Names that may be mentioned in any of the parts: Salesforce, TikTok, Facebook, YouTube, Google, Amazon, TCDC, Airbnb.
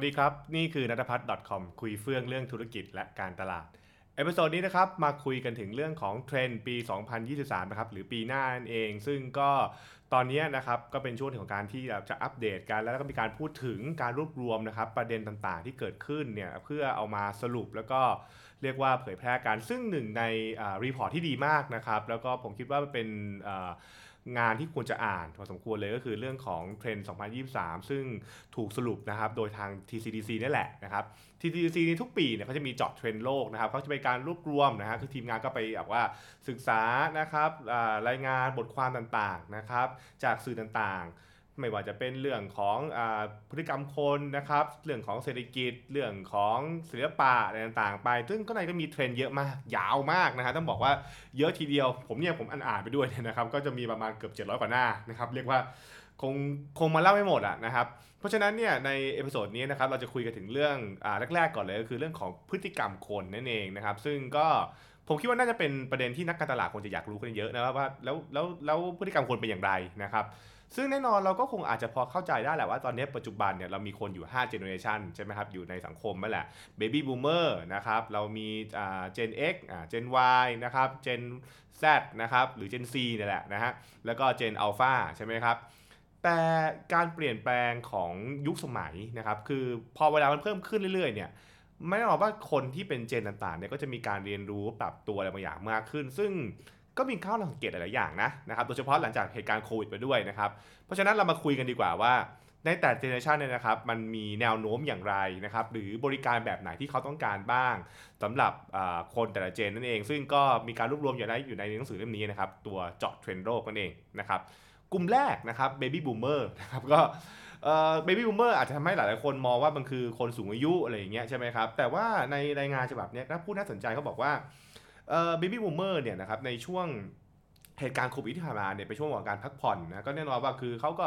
วัสดีครับนี่คือณัฐพัฒน์ .com คุยเฟื่องเรื่องธุรกิจและการตลาดเอพิโซดนี้นะครับมาคุยกันถึงเรื่องของเทรนด์ปี2023นะครับหรือปีหน้านั่นเองซึ่งก็ตอนนี้นะครับก็เป็นช่วงของการที่จะอัปเดตกันแล้วก็มีการพูดถึงการรวบรวมนะครับประเด็นต่างๆที่เกิดขึ้นเนี่ยเพื่อเอามาสรุปแล้วก็เรียกว่าเผยแพร่กันซึ่งหนึ่งในรีพอร์ตที่ดีมากนะครับแล้วก็ผมคิดว่าเป็นงานที่ควรจะอ่านพอสมควรเลยก็คือเรื่องของเทรนด์2023ซึ่งถูกสรุปนะครับโดยทาง TCDC นี่แหละนะครับ TCDC ในทุกปีเนี่ยเขาจะมีเจาะเทรนด์โลกนะครับเขาจะเป็นการรวบรวมนะฮะคือทีมงานก็ไปแบบว่าศึกษานะครับรายงานบทความต่างๆนะครับจากสื่อต่างๆไม่ว่าจะเป็นเรื่องของพฤติกรรมคนนะครับเรื่องของเศรษฐกิจเรื่องของศิลปะอะไรต่างๆไปซึ่งข้างในก็มีเทรนด์เยอะมากยาวมากนะฮะต้องบอกว่าเยอะทีเดียวผมอ่านไปด้วยนะครับก็จะมีประมาณเกือบ700กว่าหน้านะครับเรียกว่าคงมาเล่าไม่หมดอ่ะนะครับเพราะฉะนั้นเนี่ยในเอพิโซดนี้นะครับเราจะคุยกันถึงเรื่องแรกๆก่อนเลยก็คือเรื่องของพฤติกรรมคนนั่นเองนะครับซึ่งก็ผมคิดว่าน่าจะเป็นประเด็นที่นักการตลาดคนจะอยากรู้กันเยอะนะครับว่าแล้วพฤติกรรมคนเป็นอย่างไรนะครับซึ่งแน่นอนเราก็คงอาจจะพอเข้าใจได้แหละว่าตอนนี้ปัจจุบันเนี่ยเรามีคนอยู่5 generation ใช่ไหมครับอยู่ในสังคมนั่นแหละ baby boomer นะครับเรามี gen x gen y นะครับ gen z นะครับหรือ gen c นี่แหละนะฮะแล้วก็ gen alpha ใช่ไหมครับแต่การเปลี่ยนแปลงของยุคสมัยนะครับคือพอเวลามันเพิ่มขึ้นเรื่อยๆเนี่ยไม่แน่นอนว่าคนที่เป็นเจนต่างๆเนี่ยก็จะมีการเรียนรู้ปรับตัวอะไรบางอย่างมากขึ้นซึ่งก็มีข้อสังเกตหลายอย่างนะครับโดยเฉพาะหลังจากเหตุการณ์โควิดไปด้วยนะครับเพราะฉะนั้นเรามาคุยกันดีกว่าว่าในแต่เจเนอเรชันเนี่ยนะครับมันมีแนวโน้มอย่างไรนะครับหรือบริการแบบไหนที่เขาต้องการบ้างสำหรับคนแต่ละเจนนั่นเองซึ่งก็มีการรวบรวมอยู่ในหนังสือเล่มนี้นะครับตัวเจาะเทรนด์โลกนั่นเองนะครับกลุ่มแรกนะครับเบบี้บูมเมอร์นะครับก็เบบี้บูมเมอร์อาจจะทำให้หลายๆคนมองว่ามันคือคนสูงอายุอะไรอย่างเงี้ยใช่ไหมครับแต่ว่าในรายงานฉบับนี้นะผู้น่าสนใจเขาบอกว่าเบบี้บูมเมอร์เนี่ยนะครับในช่วงเหตุการณ์โควิดที่ผ่านมาเนี่ยเป็นช่วงของการพักผ่อนนะก็แน่นอนว่าคือเขาก็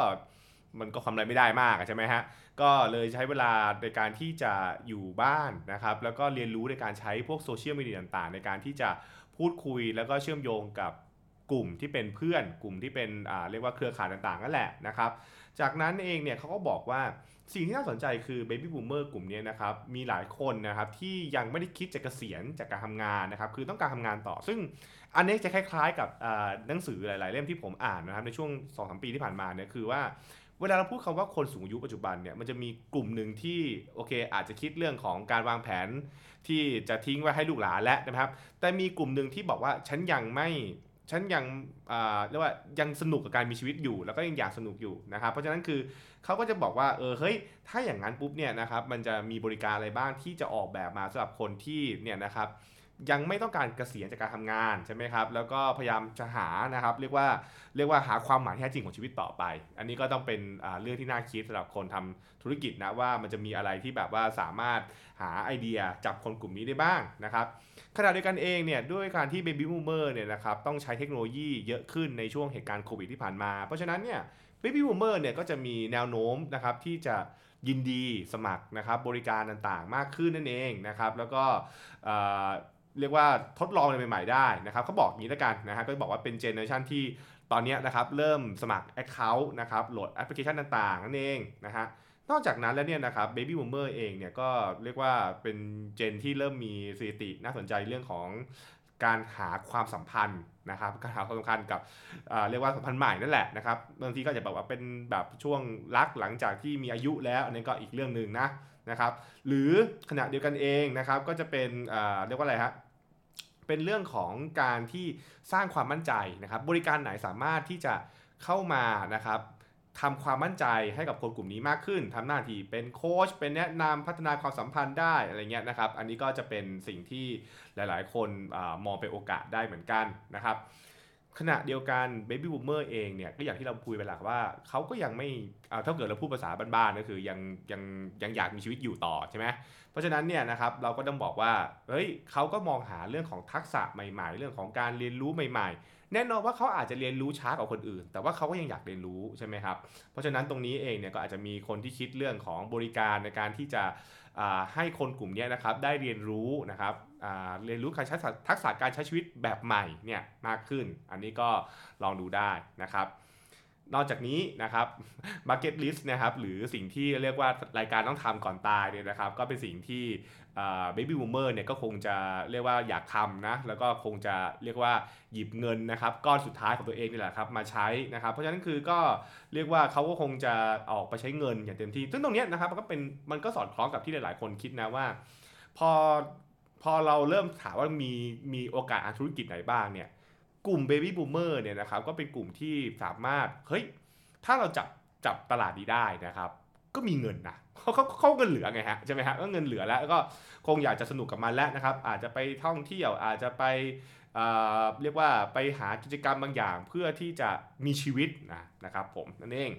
มันก็ทำอะไรไม่ได้มากใช่ไหมฮะก็เลยใช้เวลาในการที่จะอยู่บ้านนะครับแล้วก็เรียนรู้ในการใช้พวกโซเชียลมีเดียต่างๆในการที่จะพูดคุยแล้วก็เชื่อมโยงกับกลุ่มที่เป็นเพื่อนกลุ่มที่เป็นเรียกว่าเครือข่ายต่างๆนั่นแหละนะครับจากนั้นเองเนี่ยเขาก็บอกว่าสิ่งที่น่าสนใจคือเบบี้บูมเมอร์กลุ่มนี้นะครับมีหลายคนนะครับที่ยังไม่ได้คิดจะเกษียณจากการทำงานนะครับคือต้องการทำงานต่อซึ่งอันนี้จะคล้ายๆกับหนังสือหลายๆเล่มที่ผมอ่านนะครับในช่วง 2-3 ปีที่ผ่านมาเนี่ยคือว่าเวลาเราพูดคำว่าคนสูงอายุปัจจุบันเนี่ยมันจะมีกลุ่มหนึ่งที่โอเคอาจจะคิดเรื่องของการวางแผนที่จะทิ้งไว้ให้ลูกหลานและนะครับแต่มีกลุ่มนึงที่บอกว่าฉันยังเรียกว่ายังสนุกกับการมีชีวิตอยู่แล้วก็ยังอยากสนุกอยู่นะครับเพราะฉะนั้นคือเขาก็จะบอกว่าเฮ้ยถ้าอย่างนั้นปุ๊บเนี่ยนะครับมันจะมีบริการอะไรบ้างที่จะออกแบบมาสำหรับคนที่เนี่ยนะครับยังไม่ต้องการเกษียณจากการทำงานใช่ไหมครับแล้วก็พยายามจะหานะครับเรียกว่าหาความหมายแท้จริงของชีวิตต่อไปอันนี้ก็ต้องเป็นเรื่องที่น่าคิดสำหรับคนทำธุรกิจนะว่ามันจะมีอะไรที่แบบว่าสามารถหาไอเดียจับคนกลุ่มนี้ได้บ้างนะครับขณะเดียวกันเองเนี่ยด้วยการที่ Baby Boomer เนี่ยนะครับต้องใช้เทคโนโลยีเยอะขึ้นในช่วงเหตุการณ์โควิดที่ผ่านมาเพราะฉะนั้นเนี่ย Baby Boomer เนี่ยก็จะมีแนวโน้มนะครับที่จะยินดีสมัครนะครับบริการต่างๆมากขึ้นนั่นเองนะครับแล้วก็เรียกว่าทดลองอะไรใหม่ๆได้นะครับเขาบอกอย่างนี้แล้วกันนะฮะก็บอกว่าเป็นเจเนอเรชันที่ตอนนี้นะครับเริ่มสมัคร Account นะครับโหลดแอปพลิเคชันต่างๆนั่นเองนะฮะนอกจากนั้นแล้วเนี่ยนะครับ Baby Boomer เองเนี่ยก็เรียกว่าเป็นเจนที่เริ่มมีสถิติน่าสนใจเรื่องของการหาความสัมพันธ์นะครับการหาความสัมพันธ์กับเรียกว่าสัมพันธ์ใหม่นั่นแหละนะครับบางทีก็จะแบบว่าเป็นแบบช่วงรักหลังจากที่มีอายุแล้วอันนี้ก็อีกเรื่องนึงนะครับหรือขณะเดียวกันเองนะครับก็จะเป็นเรียกว่าอะไรฮะเป็นเรื่องของการที่สร้างความมั่นใจนะครับบริการไหนสามารถที่จะเข้ามานะครับทำความมั่นใจให้กับคนกลุ่มนี้มากขึ้นทำหน้าที่เป็นโค้ชเป็นแนะนำพัฒนาความสัมพันธ์ได้อะไรเงี้ยนะครับอันนี้ก็จะเป็นสิ่งที่หลายๆคนมองเป็นโอกาสได้เหมือนกันนะครับขณะเดียวกัน Baby Boomer เองเนี่ยก็อย่างที่เราคุยไปแล้วว่าเขาก็ยังไม่ถ้าเกิดเราพูดภาษาบ้านๆก็คือยังอยากมีชีวิตอยู่ต่อใช่ไหมเพราะฉะนั้นเนี่ยนะครับเราก็ต้องบอกว่าเฮ้ยเขาก็มองหาเรื่องของทักษะใหม่ๆเรื่องของการเรียนรู้ใหม่ๆแน่นอนว่าเขาอาจจะเรียนรู้ช้ากว่าคนอื่นแต่ว่าเขาก็ยังอยากเรียนรู้ใช่ไหมครับเพราะฉะนั้นตรงนี้เองเนี่ยก็อาจจะมีคนที่คิดเรื่องของบริการในการที่จะให้คนกลุ่มนี้นะครับได้เรียนรู้นะครับเรียนรู้การใช้ทักษะการใช้ชีวิตแบบใหม่เนี่ยมากขึ้นอันนี้ก็ลองดูได้นะครับ นอกจากนี้นะครับ bucket list นะครับหรือสิ่งที่เรียกว่ารายการต้องทำก่อนตายเนี่ยนะครับก็เป็นสิ่งที่baby boomer เนี่ยก็คงจะเรียกว่าอยากทำนะแล้วก็คงจะเรียกว่าหยิบเงินนะครับก้อนสุดท้ายของตัวเองนี่แหละครับมาใช้นะครับเพราะฉะนั้นคือก็เรียกว่าเขาก็คงจะออกไปใช้เงินอย่างเต็มที่ซึ่งตรงนี้นะครับมันก็สอดคล้องกับที่หลายๆคนคิดนะว่าพอเราเริ่มถามว่ามีโอกาสทางธุรกิจไหนบ้างเนี่ยกลุ่ม baby boomer เนี่ยนะครับก็เป็นกลุ่มที่สามารถถ้าเราจับตลาดนี้ได้นะครับก็มีเงินนะเขาเงินเหลือไงฮะใช่ไหมฮะก็เงินเหลือแล้วก็คงอยากจะสนุกกับมันแล้วนะครับอาจจะไปท่องเที่ยวอาจจะไปเรียกว่าไปหากิจกรรมบางอย่างเพื่อที่จะมีชีวิตนะครับผมนั่นเอง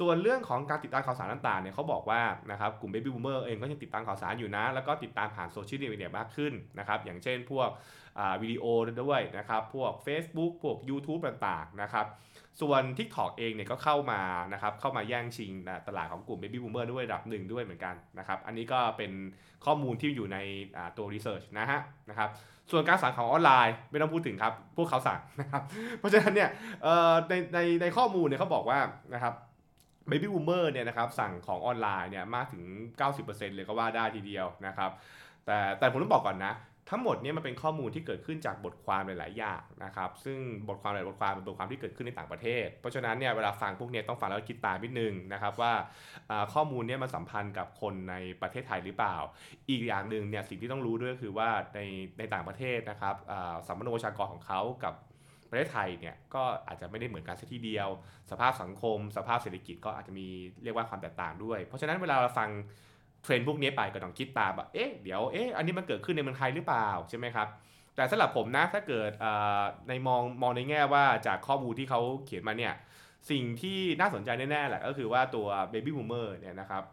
ส่วนเรื่องของการติดตามข่าวสารต่างๆเนี่ยเขาบอกว่านะครับกลุ่ม Baby Boomer เองก็ยังติดตามข่าวสารอยู่นะแล้วก็ติดตามผ่านโซเชียลมีเดียมากขึ้นนะครับอย่างเช่นพวกวิดีโอด้วยนะครับพวก Facebook พวก YouTube ต่างๆนะครับส่วน TikTok เองเนี่ยก็เข้ามานะครับเข้ามาแย่งชิงตลาดของกลุ่ม Baby Boomer ด้วยระดับหนึ่งด้วยเหมือนกันนะครับอันนี้ก็เป็นข้อมูลที่อยู่ในตัว Research นะครับส่วนการสั่งของออนไลน์ไม่ต้องพูดถึงครับพวกเขาสั่งนะครับเพราะฉะนั้นเนี่ยในข้อมูลเนี่ยเขาบอกว่านะครับBaby Boomer เนี่ยนะครับสั่งของออนไลน์เนี่ยมากถึง 90% เลยก็ว่าได้ทีเดียวนะครับแต่ผมต้องบอกก่อนนะทั้งหมดเนี่ยมันเป็นข้อมูลที่เกิดขึ้นจากบทความหลายๆอย่างนะครับซึ่งบทความเป็นบทความที่เกิดขึ้นในต่างประเทศเพราะฉะนั้นเนี่ยเวลาฟังพวกเนี่ยต้องฟังแล้วคิดตามนิดนึงนะครับว่าข้อมูลเนี่ยมันสัมพันธ์กับคนในประเทศไทยหรือเปล่าอีกอย่างนึงเนี่ยสิ่งที่ต้องรู้ด้วยก็คือว่าในต่างประเทศนะครับสัมมโนประชากรของเขากับประเทศไทยเนี่ยก็อาจจะไม่ได้เหมือนกันซะทีเดียวสภาพสังคมสภาพเศรษฐกิจก็อาจจะมีเรียกว่าความแตกต่างด้วยเพราะฉะนั้นเวลาเราฟังเทรนด์พวกนี้ไปก็ต้องคิดตามว่าอันนี้มันเกิดขึ้นในเมืองไทยหรือเปล่าใช่ไหมครับแต่สำหรับผมนะถ้าเกิดในมองในแง่ว่าจากข้อมูลที่เขาเขียนมาเนี่ยสิ่งที่น่าสนใจแน่ๆแหละก็คือว่าตัว Baby Boomer เนี่ยนะครับ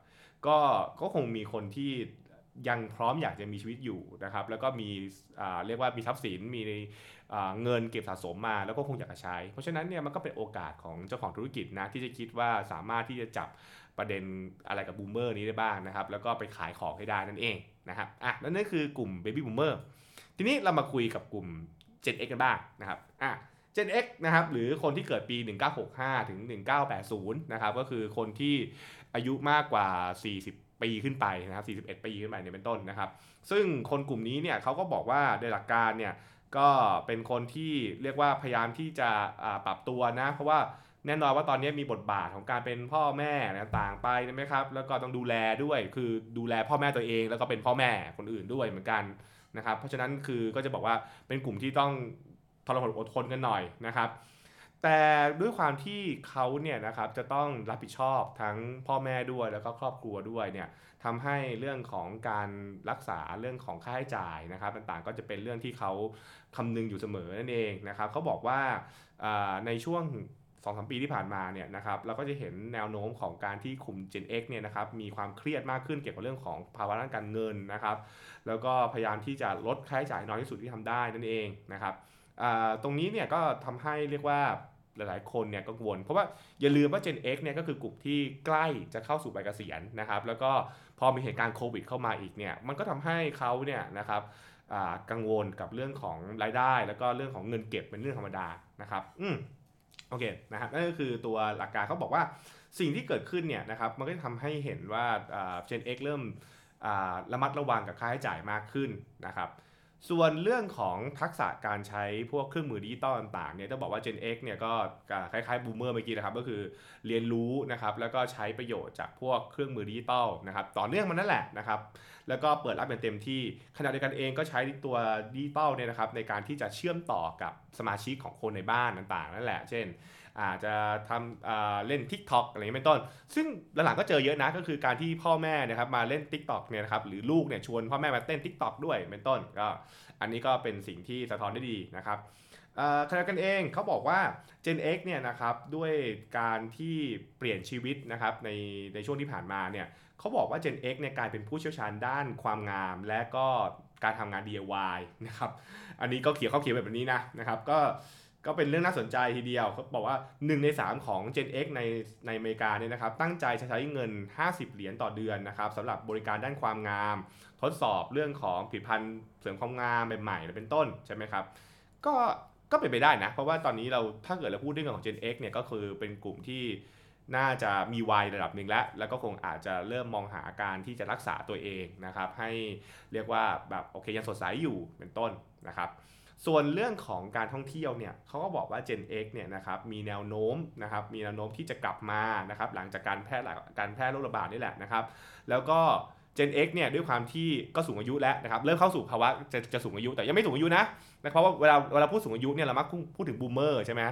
ก็คงมีคนที่ยังพร้อมอยากจะมีชีวิตอยู่นะครับแล้วก็มีเรียกว่ามีทรัพย์สินมีเงินเก็บสะสมมาแล้วก็คงอยากจะใช้เพราะฉะนั้นเนี่ยมันก็เป็นโอกาสของเจ้าของธุรกิจนะที่จะคิดว่าสามารถที่จะจับประเด็นอะไรกับบูมเมอร์นี้ได้บ้างนะครับแล้วก็ไปขายของให้ได้นั่นเองนะครับนั่นคือกลุ่ม Baby Boomer ทีนี้เรามาคุยกับกลุ่ม Gen X กันบ้างนะครับGen X นะครับหรือคนที่เกิดปี1965ถึง1980นะครับก็คือคนที่อายุมากกว่า40ปีขึ้นไปนะครับ41ปีขึ้นไปเนี่ยเป็นต้นนะครับซึ่งคนกลุ่มนี้เนี่ยเขาก็บอกว่าโดยหลักการเนี่ยก็เป็นคนที่เรียกว่าพยายามที่จะปรับตัวนะเพราะว่าแน่นอนว่าตอนนี้มีบทบาทของการเป็นพ่อแม่ต่างไปใช่ไหมครับแล้วก็ต้องดูแลด้วยคือดูแลพ่อแม่ตัวเองแล้วก็เป็นพ่อแม่คนอื่นด้วยเหมือนกันนะครับเพราะฉะนั้นคือก็จะบอกว่าเป็นกลุ่มที่ต้องทนอดทนกันหน่อยนะครับแต่ด้วยความที่เขาเนี่ยนะครับจะต้องรับผิดชอบทั้งพ่อแม่ด้วยแล้วก็ครอบครัวด้วยเนี่ยทำให้เรื่องของการรักษาเรื่องของค่าใช้จ่ายนะครับต่างๆก็จะเป็นเรื่องที่เขาคำนึงอยู่เสมอนั่นเองนะครับเขาบอกว่าในช่วง 2-3 ปีที่ผ่านมาเนี่ยนะครับเราก็จะเห็นแนวโน้มของการที่กลุ่ม Gen X เนี่ยนะครับมีความเครียดมากขึ้นเกี่ยวกับเรื่องของภาวะด้านการเงินนะครับแล้วก็พยายามที่จะลดค่าใช้จ่ายน้อยที่สุดที่ทำได้นั่นเองนะครับตรงนี้เนี่ยก็ทำให้เรียกว่าหลายๆคนเนี่ยกังวลเพราะว่าอย่าลืมว่า Gen X เนี่ยก็คือกลุ่มที่ใกล้จะเข้าสู่วัยเกษียณนะครับแล้วก็พอมีเหตุการณ์โควิดเข้ามาอีกเนี่ยมันก็ทำให้เขาเนี่ยนะครับกังวลกับเรื่องของรายได้แล้วก็เรื่องของเงินเก็บเป็นเรื่องธรรมดานะครับโอเคนะครับนั่นก็คือตัวหลักการเขาบอกว่าสิ่งที่เกิดขึ้นเนี่ยนะครับมันก็ทำให้เห็นว่าGen X เริ่มระมัดระวังกับค่าใช้จ่ายมากขึ้นนะครับส่วนเรื่องของทักษะการใช้พวกเครื่องมือดิจิตอลต่างๆเนี่ยต้องบอกว่า Gen X เนี่ยก็คล้ายๆบูมเมอร์เมื่อกี้นะครับก็คือเรียนรู้นะครับแล้วก็ใช้ประโยชน์จากพวกเครื่องมือดิจิตอลนะครับต่อเนื่องมันนั่นแหละนะครับแล้วก็เปิดรับอย่างเต็มที่ขณะเดียวกันเองก็ใช้ตัวดิจิตอลเนี่ยนะครับในการที่จะเชื่อมต่อกับสมาชิกของคนในบ้านต่างๆนั่นแหละเช่นอาจจะทำเล่น TikTok อะไรอย่างนี้เป็นต้นซึ่งหลังๆก็เจอเยอะนะก็คือการที่พ่อแม่นะครับมาเล่น TikTok เนี่ยนะครับหรือลูกเนี่ยชวนพ่อแม่มาเต้น TikTok ด้วยเป็นต้นก็อันนี้ก็เป็นสิ่งที่สะท้อนได้ดีนะครับขณะกันเองเขาบอกว่า Gen X เนี่ยนะครับด้วยการที่เปลี่ยนชีวิตนะครับในช่วงที่ผ่านมาเนี่ยเขาบอกว่า Gen X เนี่ยกลายเป็นผู้เชี่ยวชาญด้านความงามและก็การทำงาน DIY นะครับอันนี้ก็เขาเขียนแบบนี้นะครับก็เป็นเรื่องน่าสนใจทีเดียวเขาบอกว่า1ใน3ของ Gen X ในอเมริกาเนี่ยนะครับตั้งใจใช้เงิน$50ต่อเดือนนะครับสำหรับบริการด้านความงามทดสอบเรื่องของผลิตภัณฑ์เสริมความงามใหม่ๆเป็นต้นใช่ไหมครับก็ ก็เป็นไปได้นะเพราะว่าตอนนี้เราถ้าเกิดเราพูดเรื่องของ Gen X เนี่ยก็คือเป็นกลุ่มที่น่าจะมีวัยระดับหนึ่งแล้วก็คงอาจจะเริ่มมองหาการที่จะรักษาตัวเองนะครับให้เรียกว่าแบบโอเคยังสดใสอยู่เป็นต้นนะครับส่วนเรื่องของการท่องเที่ยวเนี่ยเขาก็บอกว่า Gen X เนี่ยนะครับมีแนวโน้มนะครับมีแนวโน้มที่จะกลับมานะครับหลังจากการแพร่โรคระบาดนี่แหละนะครับแล้วก็ Gen X เนี่ยด้วยความที่ก็สูงอายุแล้วนะครับเริ่มเข้าสู่ภาวะจะสูงอายุแต่ยังไม่สูงอายุนะเพราะว่าเวลาพูดสูงอายุเนี่ยเรามักพูดถึงบูมเมอร์ใช่ไหม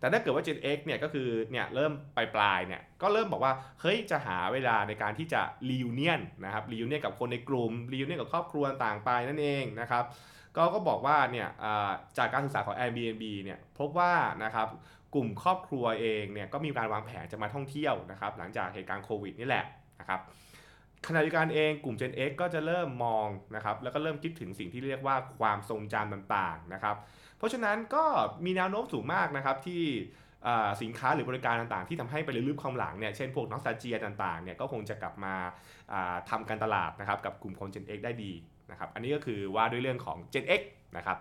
แต่ถ้าเกิดว่า Gen X เนี่ยก็คือเนี่ยเริ่มปลายเนี่ยก็เริ่มบอกว่าเฮ้ยจะหาเวลาในการที่จะรียูเนียนนะครับรียูเนียนกับคนในกลุ่มรียูเนียนกับครอบครัวต่างไปนั่นเองนะครับก็บอกว่าเนี่ยจากการศึกษาของ Airbnb เนี่ยพบว่านะครับกลุ่มครอบครัวเองเนี่ยก็มีการวางแผนจะมาท่องเที่ยวนะครับหลังจากเหตุการณ์โควิดนี่แหละนะครับขณะเดียวกันเองกลุ่ม Gen X ก็จะเริ่มมองนะครับแล้วก็เริ่มคิดถึงสิ่งที่เรียกว่าความทรงจำต่างๆนะครับเพราะฉะนั้นก็มีแนวโน้มสูงมากนะครับที่สินค้าหรือบริการต่างๆที่ทำให้ไปลึกๆความหลังเนี่ยเช่นพวกนอสตัลเจียต่างๆเนี่ยก็คงจะกลับมาทำการตลาดนะครับกับกลุ่มคน Gen X ได้ดีนะครับอันนี้ก็คือว่าด้วยเรื่องของ Gen X นะครับ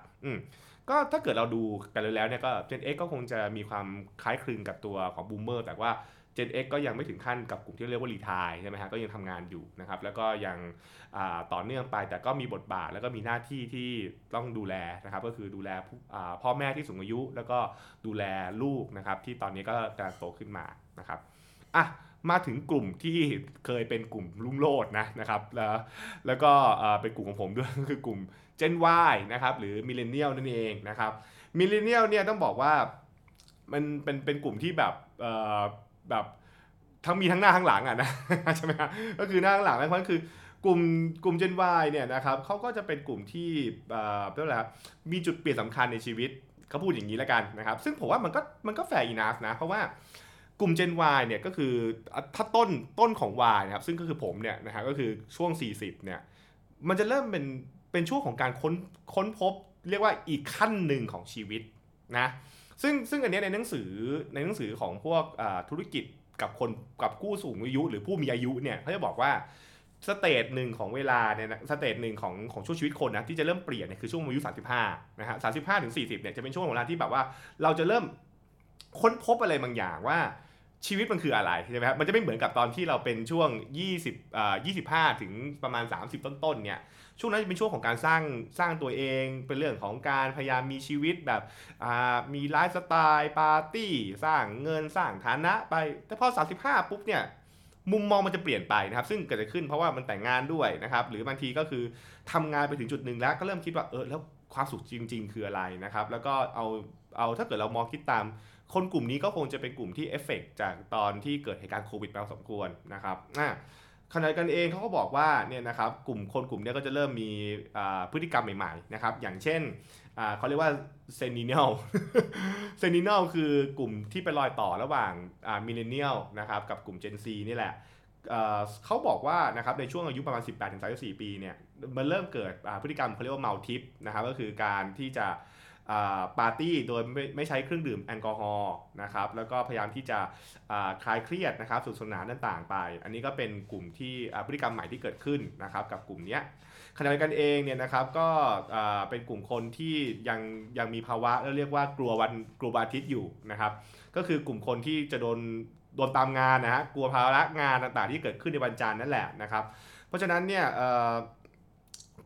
ก็ถ้าเกิดเราดูกันแล้วเนี่ยก็ Gen X ก็คงจะมีความคล้ายคลึงกับตัวของ Boomer แต่ว่า Gen X ก็ยังไม่ถึงขั้นกับกลุ่มที่เรียกว่า Retire ใช่ไหมฮะก็ยังทำงานอยู่นะครับแล้วก็ยังต่อเนื่องไปแต่ก็มีบทบาทแล้วก็มีหน้าที่ที่ต้องดูแลนะครับก็คือดูแลพ่อแม่ที่สูงอายุแล้วก็ดูแลลูกนะครับที่ตอนนี้ก็จะโตขึ้นมานะครับอ่ะมาถึงกลุ่มที่เคยเป็นกลุ่มรุ่งโรจน์นะครับแล้วก็เป็นกลุ่มของผมด้วยคือกลุ่ม Gen Y นะครับหรือ Millennial นั่นเองนะครับ Millennial เนี่ยต้องบอกว่ามันเป็นกลุ่มที่แบบทั้งมีทั้งหน้าทั้งหลังอ่ะนะใช่มั้ยฮะก็คือหน้าทั้งหลังนั่นคือกลุ่ม Gen Y เนี่ยนะครับเขาก็จะเป็นกลุ่มที่เรียกว่ามีจุดเปลี่ยนสำคัญในชีวิตเขาพูดอย่างนี้แล้วกันนะครับซึ่งผมว่ามันก็แฟร์อีนัฟนะเพราะว่ากลุ่ม Gen Y เนี่ยก็คือถ้าต้นของ Y นะครับซึ่งก็คือผมเนี่ยนะฮะก็คือช่วง40เนี่ยมันจะเริ่มเป็นช่วงของการค้นพบเรียกว่าอีกขั้นหนึ่งของชีวิตนะซึ่งอันนี้ในหนังสือของพวกธุรกิจกับคนกับผู้สูงอายุหรือผู้มีอายุเนี่ยเขาจะบอกว่าสเตจหนึ่งของเวลาเนี่ยสเตจหนึ่งของช่วงชีวิตคนนะที่จะเริ่มเปลี่ยนเนี่ยคือช่วงอายุ35นะฮะ35ถึง40เนี่ยจะเป็นช่วงของเวลาที่แบบว่าเราจะเริ่มค้นพบอะไรบางอย่างว่าชีวิตมันคืออะไรใช่ไหมครับมันจะไม่เหมือนกับตอนที่เราเป็นช่วง25ถึงประมาณ30ต้นๆเนี่ยช่วงนั้นจะเป็นช่วงของการสร้างตัวเองเป็นเรื่องของการพยายามมีชีวิตแบบมีไลฟ์สไตล์ปาร์ตี้สร้างเงินสร้างฐานะไปแต่พอ35ปุ๊บเนี่ยมุมมองมันจะเปลี่ยนไปนะครับซึ่งเกิดขึ้นเพราะว่ามันแต่งงานด้วยนะครับหรือบางทีก็คือทำงานไปถึงจุดนึงแล้วก็เริ่มคิดว่าแล้วความสุขจริงๆคืออะไรนะครับแล้วก็เอาถ้าเกิดเรามองคิดตามคนกลุ่มนี้ก็คงจะเป็นกลุ่มที่เอฟเฟกต์จากตอนที่เกิดเหตุการณ์โควิดมาสมควรนะครับขณะกันเองเขาก็บอกว่าเนี่ยนะครับกลุ่มคนกลุ่มนี้ก็จะเริ่มมีพฤติกรรมใหม่ๆนะครับอย่างเช่นเขาเรียกว่าเซนิเนียลคือกลุ่มที่ไปรอยต่อระหว่างมิลเลนเนียลนะครับกับกลุ่ม Gen Z นี่แหละเขาบอกว่านะครับในช่วงอายุประมาณ 18-34 ปีเนี่ยมันเริ่มเกิดพฤติกรรมเขาเรียกว่าเมาทิปนะครับก็คือการที่จะปาร์ตี้โดยไม่ใช้เครื่องดื่มแอลกอฮอล์นะครับแล้วก็พยายามที่จะคลายเครียดนะครับสนุกสนานต่างๆไปอันนี้ก็เป็นกลุ่มที่พฤติกรรมใหม่ที่เกิดขึ้นนะครับกับกลุ่มนี้ขณะเดียวกันเองเนี่ยนะครับก็เป็นกลุ่มคนที่ยังมีภาวะเรียกว่ากลัววันกลัวอาทิตย์อยู่นะครับก็คือกลุ่มคนที่จะโดนตามงานนะฮะกลัวภาระงานต่างๆที่เกิดขึ้นในวันจันทร์นั่นแหละนะครับเพราะฉะนั้นเนี่ย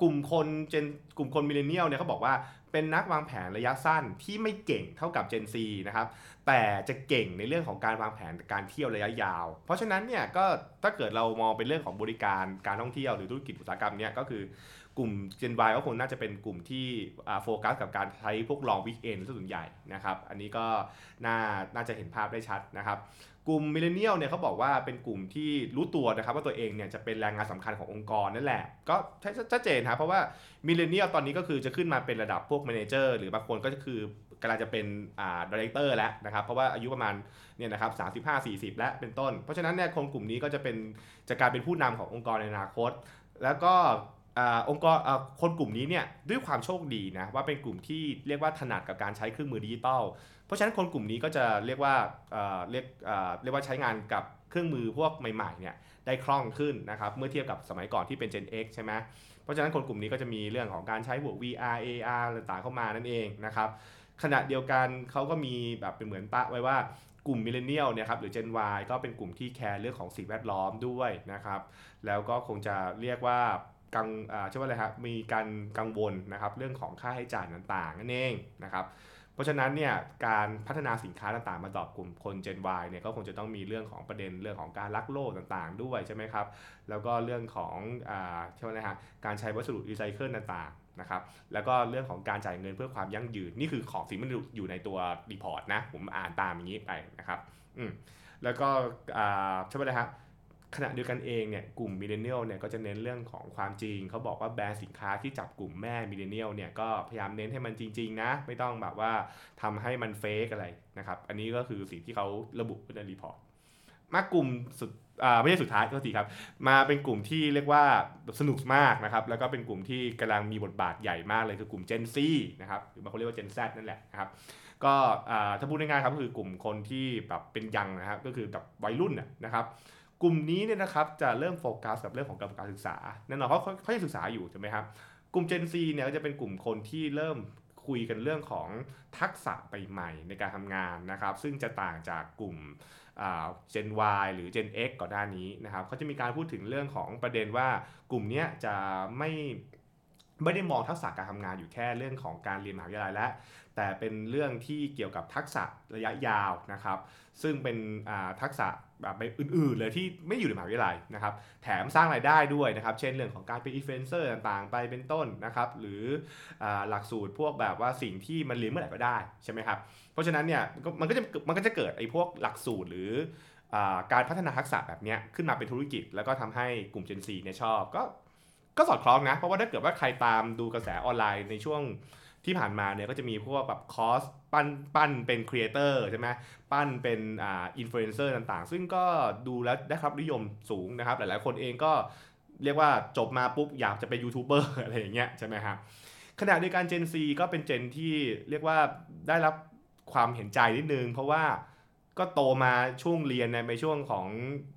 กลุ่มคนมิลเลนเนียลเนี่ยเขาบอกว่าเป็นนักวางแผนระยะสั้นที่ไม่เก่งเท่ากับ Gen Z นะครับแต่จะเก่งในเรื่องของการวางแผนการเที่ยวระยะยาวเพราะฉะนั้นเนี่ยก็ถ้าเกิดเรามองเป็นเรื่องของบริการการท่องเที่ยวหรือธุรกิจอุตสาหกรรมเนี่ยก็คือกลุ่ม Gen Y ก็คงน่าจะเป็นกลุ่มที่โฟกัสกับการใช้พวก long weekend ส่วนใหญ่นะครับอันนี้ก็น่าจะเห็นภาพได้ชัดนะครับกลุ่มมิลเลนเนียลเนี่ยเขาบอกว่าเป็นกลุ่มที่รู้ตัวนะครับว่าตัวเองเนี่ยจะเป็นแรงงานสำคัญขององค์กรนั่นแหละก็ชัดเจนครับเพราะว่ามิลเลนเนียลตอนนี้ก็คือจะขึ้นมาเป็นระดับพวกแมเนเจอร์หรือบางคนก็คือกำลังจะเป็นดีเรคเตอร์แล้วนะครับเพราะว่าอายุประมาณเนี่ยนะครับ35 40แล้วเป็นต้นเพราะฉะนั้นเนี่ยคนกลุ่มนี้ก็จะเป็นจะกลายเป็นผู้นำขององค์กรในอนาคตแล้วก็องค์กรคนกลุ่มนี้เนี่ยด้วยความโชคดีนะว่าเป็นกลุ่มที่เรียกว่าถนัดกับการใช้เครื่องมือดิจิตอลเพราะฉะนั้นคนกลุ่มนี้ก็จะเรียกว่าใช้งานกับเครื่องมือพวกใหม่ๆเนี่ยได้คล่องขึ้นนะครับเมื่อเทียบกับสมัยก่อนที่เป็น Gen X ใช่ไหมเพราะฉะนั้นคนกลุ่มนี้ก็จะมีเรื่องของการใช้พวก VR AR ต่างๆเข้ามานั่นเองนะครับ ขณะเดียวกันเขาก็มีแบบเป็นเหมือนปะไว้ว่ากลุ่มมิลเลนเนียลเนี่ยครับหรือ Gen Y ก็เป็นกลุ่มที่แคร์เรื่องของสิ่งแวดล้อมด้วยนะครับแล้วก็คงจะเรียกว่าใช่ว่าอะไรครับมีการกังวลนะครับเรื่องของค่าใช้จ่ายต่างๆนั่นเองนะครับเพราะฉะนั้นเนี่ยการพัฒนาสินค้าต่างๆมาตอบกลุ่มคน Gen Y เนี่ยก็คงจะต้องมีเรื่องของประเด็นเรื่องของการรักโลกต่างๆด้วยใช่ไหมครับแล้วก็เรื่องของใช่ไหมฮะการใช้วัสดุรีไซเคิลต่างๆนะครับแล้วก็เรื่องของการจ่ายเงินเพื่อความยั่งยืนนี่คือของสิ่งมันอยู่ในตัวรีพอร์ตนะผมอ่านตามอย่างนี้ไปนะครับแล้วก็ใช่ไหมฮะขณะเดียวกันเองเนี่ยกลุ่มมิลเลนเนียลเนี่ยก็จะเน้นเรื่องของความจริงเขาบอกว่าแบรนด์สินค้าที่จับกลุ่มแม่มิลเลนเนียลเนี่ยก็พยายามเน้นให้มันจริงๆนะไม่ต้องแบบว่าทำให้มันเฟกอะไรนะครับอันนี้ก็คือสิ่งที่เขาระบุในรีพอร์ตมากลุ่มสุดไม่ใช่สุดท้ายก็ทีครับมาเป็นกลุ่มที่เรียกว่าสนุกมากนะครับแล้วก็เป็นกลุ่มที่กำลังมีบทบาทใหญ่มากเลยคือกลุ่ม Gen Z นะครับหรือบางคนเรียกว่า Gen Z นั่นแหละนะครับก็ถ้าพูดง่ายๆครับก็คือกลุ่มคนที่แบบเป็นยังนะครับก็คือแบบวัยรุ่นนะครับกลุ่มนี้เนี่ยนะครับจะเริ่มโฟกัสกับเรื่องของการศึกษาแน่นอนเขายังศึกษาอยู่ใช่ไหมครับกลุ่ม Gen Z เนี่ยก็จะเป็นกลุ่มคนที่เริ่มคุยกันเรื่องของทักษะใหม่ๆในการทำงานนะครับซึ่งจะต่างจากกลุ่มGen Y หรือ Gen X ก่อนหน้านี้นะครับเขาจะมีการพูดถึงเรื่องของประเด็นว่ากลุ่มนี้จะไม่ได้มองทักษะการทำงานอยู่แค่เรื่องของการเรียนมหาวิทยาลัยแล้วแต่เป็นเรื่องที่เกี่ยวกับทักษะระยะยาวนะครับซึ่งเป็นทักษะแบบอื่นๆเลยที่ไม่อยู่ในมหาวิทยาลัยนะครับแถมสร้างรายได้ด้วยนะครับเช่นเรื่องของการเป็นอินฟลูเอนเซอร์ต่างๆไปเป็นต้นนะครับหรือหลักสูตรพวกแบบว่าสิ่งที่มันเรียนเมื่อไหร่ก็ได้ใช่ไหมครับเพราะฉะนั้นเนี่ยมันก็จะเกิดไอ้พวกหลักสูตรหรือการพัฒนาทักษะแบบนี้ขึ้นมาเป็นธุรกิจแล้วก็ทำให้กลุ่ม Gen Z เนี่ยชอบก็สอดคล้องนะเพราะว่าถ้าเกิดว่าใครตามดูกระแสออนไลน์ในช่วงที่ผ่านมาเนี่ยก็จะมีพวกแบบคอร์สปั้นเป็นครีเอเตอร์ใช่ไหมปั้นเป็นอินฟลูเอนเซอร์ต่างๆซึ่งก็ดูแล้วได้รับนิยมสูงนะครับหลายๆคนเองก็เรียกว่าจบมาปุ๊บอยากจะเป็นยูทูบเบอร์อะไรอย่างเงี้ยใช่ไหมครับขณะเดียวกัน Gen Z ก็เป็น Gen ที่เรียกว่าได้รับความเห็นใจนิดนึงเพราะว่าก็โตมาช่วงเรียนในช่วงของ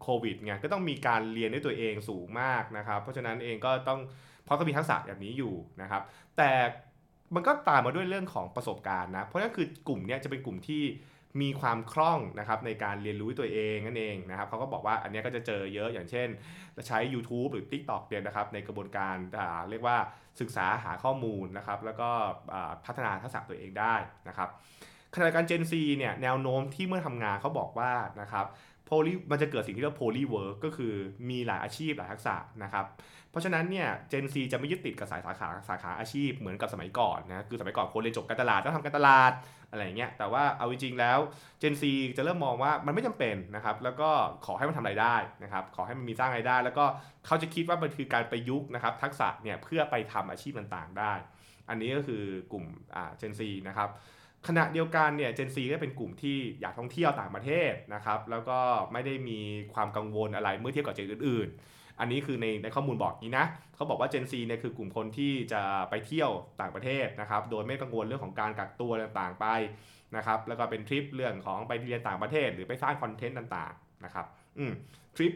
โควิดไงก็ต้องมีการเรียนด้วยตัวเองสูงมากนะครับเพราะฉะนั้นเองก็ต้องเขามีทักษะแบบนี้อยู่นะครับแต่มันก็ตามมาด้วยเรื่องของประสบการณ์นะเพราะนั่นคือกลุ่มนี้จะเป็นกลุ่มที่มีความคล่องนะครับในการเรียนรู้ตัวเองนั่นเองนะครับเขาก็บอกว่าอันนี้ก็จะเจอเยอะอย่างเช่นใช้ YouTube หรือ TikTok เนี่ยนะครับในกระบวนการเรียกว่าศึกษาหาข้อมูลนะครับแล้วก็พัฒนาทักษะตัวเองได้นะครับขณะการ Gen Z เนี่ยแนวโน้มที่เมื่อทำงานเขาบอกว่านะครับมันจะเกิดสิ่งที่เรียกว่า poly work ก็คือมีหลายอาชีพหลายทักษะนะครับเพราะฉะนั้นเนี่ย Gen Z จะไม่ยึดติดกับสาขาอาชีพเหมือนกับสมัยก่อนนะคือสมัยก่อนคนเรียนจบการตลาดต้องทำการตลาดอะไรอย่างเงี้ยแต่ว่าเอาจริงๆแล้ว Gen Z จะเริ่มมองว่ามันไม่จำเป็นนะครับแล้วก็ขอให้มันทำรายได้นะครับขอให้มันมีสร้างรายได้แล้วก็เขาจะคิดว่ามันคือการประยุกต์นะครับทักษะเนี่ยเพื่อไปทำอาชีพต่างๆได้อันนี้ก็คือกลุ่มGen Z นะครับขณะเดียวกันเนี่ย Gen Z ก็เป็นกลุ่มที่อยากท่องเที่ยวต่างประเทศนะครับแล้วก็ไม่ได้มีความกังวลอะไรเมื่อเทียบกับ Gen อื่นๆอันนี้คือในข้อมูลบอกนี้นะเขาบอกว่า Gen Z เนี่ยคือกลุ่มคนที่จะไปเที่ยวต่างประเทศนะครับโดยไม่กังวลเรื่องของการกักตัวต่างๆไปนะครับแล้วก็เป็นทริปเรื่องของไปเรียนต่างประเทศหรือไปสร้างคอนเทนต์ต่างๆนะครับทริ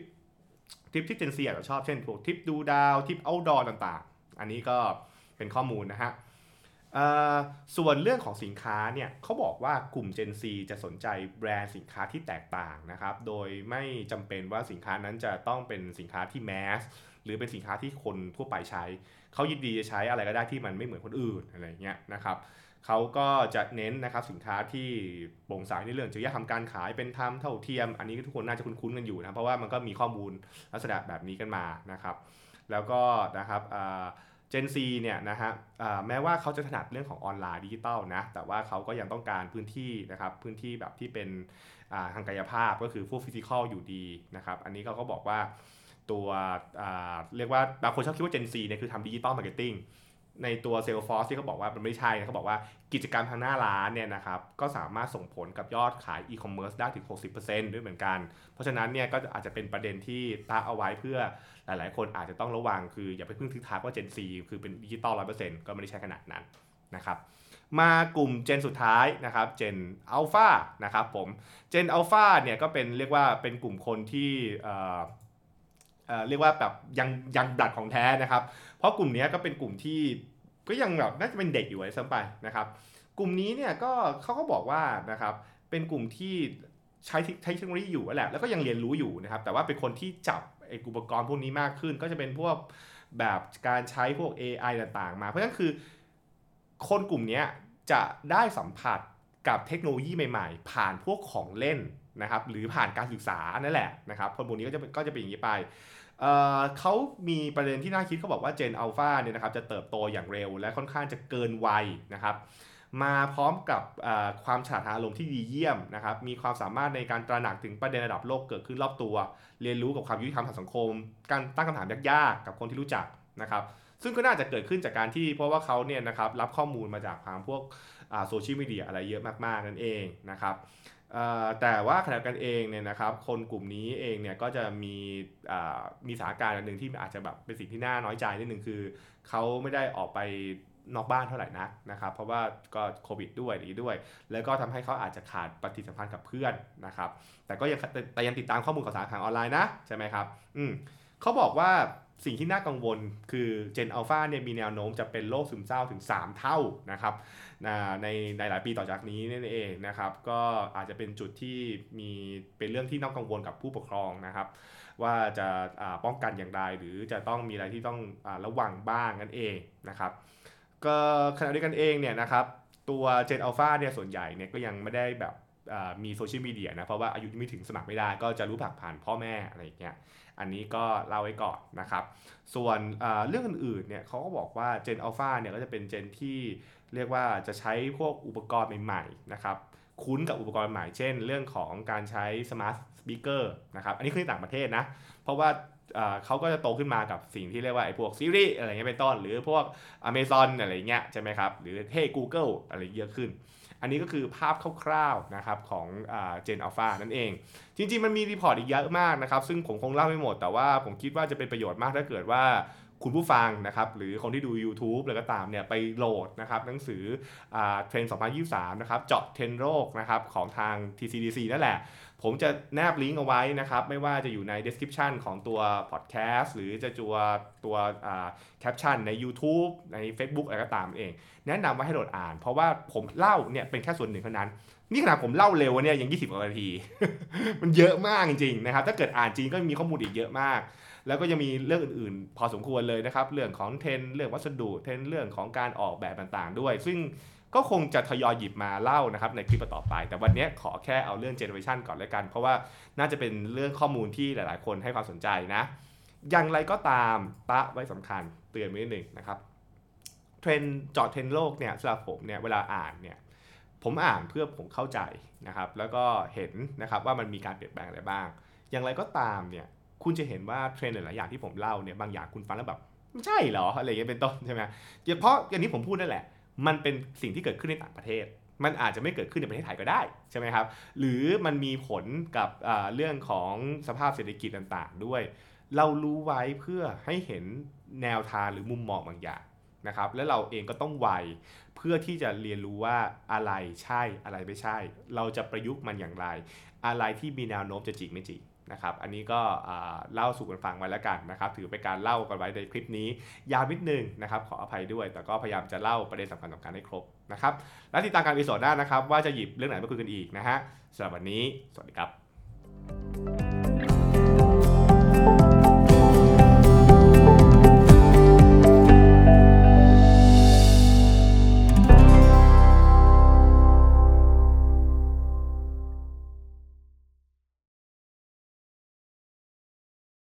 ปที่ Gen Z อาจจะชอบเช่นพวกทริปดูดาวทริปเอาท์ดอร์ต่างๆอันนี้ก็เป็นข้อมูลนะฮะส่วนเรื่องของสินค้าเนี่ยเขาบอกว่ากลุ่ม Gen Z จะสนใจแบรนด์สินค้าที่แตกต่างนะครับโดยไม่จำเป็นว่าสินค้านั้นจะต้องเป็นสินค้าที่แมสหรือเป็นสินค้าที่คนทั่วไปใช้เขายินดีจะใช้อะไรก็ได้ที่มันไม่เหมือนคนอื่นอะไรเงี้ยนะครับเขาก็จะเน้นนะครับสินค้าที่โปร่งใสในเรื่องจริยธรรมการขายเป็นธรรมเท่าเทียมอันนี้ทุกคนน่าจะคุ้นๆกันอยู่นะเพราะว่ามันก็มีข้อมูลลักษณะแบบนี้กันมานะครับแล้วก็นะครับGen Z เนี่ยนะฮะแม้ว่าเขาจะถนัดเรื่องของออนไลน์ดิจิตอลนะแต่ว่าเขาก็ยังต้องการพื้นที่นะครับพื้นที่แบบที่เป็นทางกายภาพก็คือพวกฟิสิคอลอยู่ดีนะครับอันนี้เขาก็บอกว่าตัวเรียกว่าบางคนชอบคิดว่า Gen Z เนี่ยคือทำดิจิตอลมาร์เก็ตติ้งในตัว Salesforce ที่เขาบอกว่ามันไม่ใช่นะเขาบอกว่ากิจกรรมทางหน้าร้านเนี่ยนะครับก็สามารถส่งผลกับยอดขายอีคอมเมิร์ซได้ถึง 60% ด้วยเหมือนกันเพราะฉะนั้นเนี่ยก็อาจจะเป็นประเด็นที่ตั้งเอาไว้เพื่อหลายๆคนอาจจะต้องระวังคืออย่าไปเพิ่งทึกทักว่า Gen Z คือเป็นดิจิตอล 100% ก็ไม่ได้ใช่ขนาดนั้นนะครับมากลุ่ม Gen สุดท้ายนะครับ Gen Alpha นะครับผม Gen Alpha เนี่ยก็เป็นเรียกว่าเป็นกลุ่มคนที่เรียกว่าแบบยังบลัดของแท้นะครับเพราะกลุ่มนี้ก็เป็นกลุ่มที่ ก็ยังแบบน่าจะเป็นเด็กอยู่ไอ้ซ้ำไปนะครับกลุ่มนี้เนี่ยก็เขาก็บอกว่านะครับเป็นกลุ่มที่ใช้เทคโนโลยีอยู่แหละแล้วก็ยังเรียนรู้อยู่นะครับแต่ว่าเป็นคนที่จับไอ้อุปกรณ์พวกนี้มากขึ้นก็จะเป็นพวกแบบการใช้พวก AI ต่างๆมาเพราะฉะนั้นคือคนกลุ่มนี้จะได้สัมผัสกับเทคโนโลยีใหม่ๆผ่านพวกของเล่นนะครับหรือผ่านการศึกษานั่นแหละนะครับคนพวกนี้ก็จะเป็นอย่างนี้ไปเขามีประเด็นที่น่าคิดเขาบอกว่าเจนอัลฟาเนี่ยนะครับจะเติบโตอย่างเร็วและค่อนข้างจะเกินวัยนะครับมาพร้อมกับความฉลาดทางอารมณ์ที่ดีเยี่ยมนะครับมีความสามารถในการตระหนักถึงประเด็นระดับโลกเกิดขึ้นรอบตัวเรียนรู้กับความยุติธรรมทางสังคมการตั้งคำถามยากๆกับคนที่รู้จักนะครับซึ่งก็น่าจะเกิดขึ้นจากการที่เพราะว่าเขาเนี่ยนะครับรับข้อมูลมาจากทางพวกโซเชียลมีเดียอะไรเยอะมากๆนั่นเองนะครับแต่ว่าขณะกันเองเนี่ยนะครับคนกลุ่มนี้เองเนี่ยก็จะมีสถานการณ์นึงที่อาจจะแบบเป็นสิ่งที่น่าน้อยใจนิดนึงคือเขาไม่ได้ออกไปนอกบ้านเท่าไหร่นักนะครับเพราะว่าก็โควิดด้วยอย่างนี้ด้วยแล้วก็ทำให้เขาอาจจะขาดปฏิสัมพันธ์กับเพื่อนนะครับแต่ยังติดตามข้อมูลข่าวสารทางออนไลน์นะใช่ไหมครับเขาบอกว่าสิ่งที่น่ากังวลคือเจนอัลฟาเนี่ยมีแนวโน้มจะเป็นโรคซึมเศร้าถึง3เท่านะครับในหลายปีต่อจากนี้นั่นเองนะครับก็อาจจะเป็นจุดที่มีเป็นเรื่องที่น่ากังวลกับผู้ปกครองนะครับว่าจะป้องกันอย่างไรหรือจะต้องมีอะไรที่ต้องระวังบ้างนั่นเองนะครับก็ขณะเดียวกันเองเนี่ยนะครับตัวเจนอัลฟาเนี่ยส่วนใหญ่เนี่ยก็ยังไม่ได้แบบมีโซเชียลมีเดียนะเพราะว่าอายุไม่ถึงสมัครไม่ได้ก็จะรู้ผ่านพ่อแม่อะไรอย่างเงี้ยอันนี้ก็เล่าไว้ก่อนนะครับส่วนเรื่องอื่นๆเนี่ยเขาก็บอกว่าเจนอัลฟาเนี่ยก็จะเป็นเจนที่เรียกว่าจะใช้พวกอุปกรณ์ใหม่ๆนะครับคุ้นกับอุปกรณ์ใหม่เช่นเรื่องของการใช้สมาร์ทสปีกเกอร์นะครับอันนี้คือในต่างประเทศนะเพราะว่าเขาก็จะโตขึ้นมากับสิ่งที่เรียกว่าไอ้พวกซีรีส์อะไรเงี้ยเป็นต้นหรือพวก Amazon อะไรเงี้ยใช่ไหมครับหรือเฮ้ Google อะไรเยอะขึ้นอันนี้ก็คือภาพคร่าวๆนะครับของเจนอัลฟานั่นเองจริงๆมันมีรีพอร์ตอีกเยอะมากนะครับซึ่งผมคงเล่าไม่หมดแต่ว่าผมคิดว่าจะเป็นประโยชน์มากถ้าเกิดว่าคุณผู้ฟังนะครับหรือคนที่ดู YouTube แล้วก็ตามเนี่ยไปโหลดนะครับหนังสือเทรนด์2023นะครับเจาะเทรนด์โลกนะครับของทาง TCDC นั่นแหละผมจะแนบลิงก์เอาไว้นะครับไม่ว่าจะอยู่ใน description ของตัว podcast หรือจะตัวcaption ใน YouTube ใน Facebook อะไรก็ตามเองแนะนำว่าให้โหลดอ่านเพราะว่าผมเล่าเนี่ยเป็นแค่ส่วนหนึ่งเท่านั้นนี่ขนาดผมเล่าเร็วเนี่ยยัง20กว่านาที มันเยอะมากจริงๆนะครับถ้าเกิดอ่านจริงก็มีข้อมูลอีกเยอะมากแล้วก็ยังมีเรื่องอื่นๆพอสมควรเลยนะครับเรื่องของเทรนด์เรื่องวัสดุเทรนด์เรื่องของการออกแบบต่างๆด้วยซึ่งก็คงจะทยอยหยิบมาเล่านะครับในคลิปต่อไปแต่วันนี้ขอแค่เอาเรื่อง generation ก่อนแล้วกันเพราะว่าน่าจะเป็นเรื่องข้อมูลที่หลายๆคนให้ความสนใจนะอย่างไรก็ตามตะไว้สำคัญเตือนไว้นิดนึงนะครับเทรนด์เจาะเทรนด์โลกเนี่ยสำหรับผมเนี่ยเวลาอ่านเนี่ยผมอ่านเพื่อผมเข้าใจนะครับแล้วก็เห็นนะครับว่ามันมีการเปลี่ยนแปลงอะไรบ้างอย่างไรก็ตามเนี่ยคุณจะเห็นว่าเทรนด์หลายๆอย่างที่ผมเล่าเนี่ยบางอย่างคุณฟังแล้วแบบไม่ใช่เหรออะไรอย่างเงี้ยเป็นต้นใช่ไหมเพราะอย่างนี้ผมพูดนั่นแหละมันเป็นสิ่งที่เกิดขึ้นในต่างประเทศมันอาจจะไม่เกิดขึ้นในประเทศไทยก็ได้ใช่ไหมครับหรือมันมีผลกับเรื่องของสภาพเศรษฐกิจต่างๆด้วยเรารู้ไว้เพื่อให้เห็นแนวทางหรือมุมมองบางอย่างนะครับและเราเองก็ต้องไวเพื่อที่จะเรียนรู้ว่าอะไรใช่อะไรไม่ใช่เราจะประยุกต์มันอย่างไรอะไรที่มีแนวโน้มจะจริงไม่จริงนะครับอันนี้ก็เล่าสู่กันฟังไว้แล้วกันนะครับถือเป็นการเล่ากันไว้ในคลิปนี้ยาวนิดนึงนะครับขออภัยด้วยแต่ก็พยายามจะเล่าประเด็นสำคัญให้ครบนะครับและติดตามการอีพิโซดหน้านะครับว่าจะหยิบเรื่องไหนมาคุยกันอีกนะฮะสำหรับวันนี้สวัสดีครับ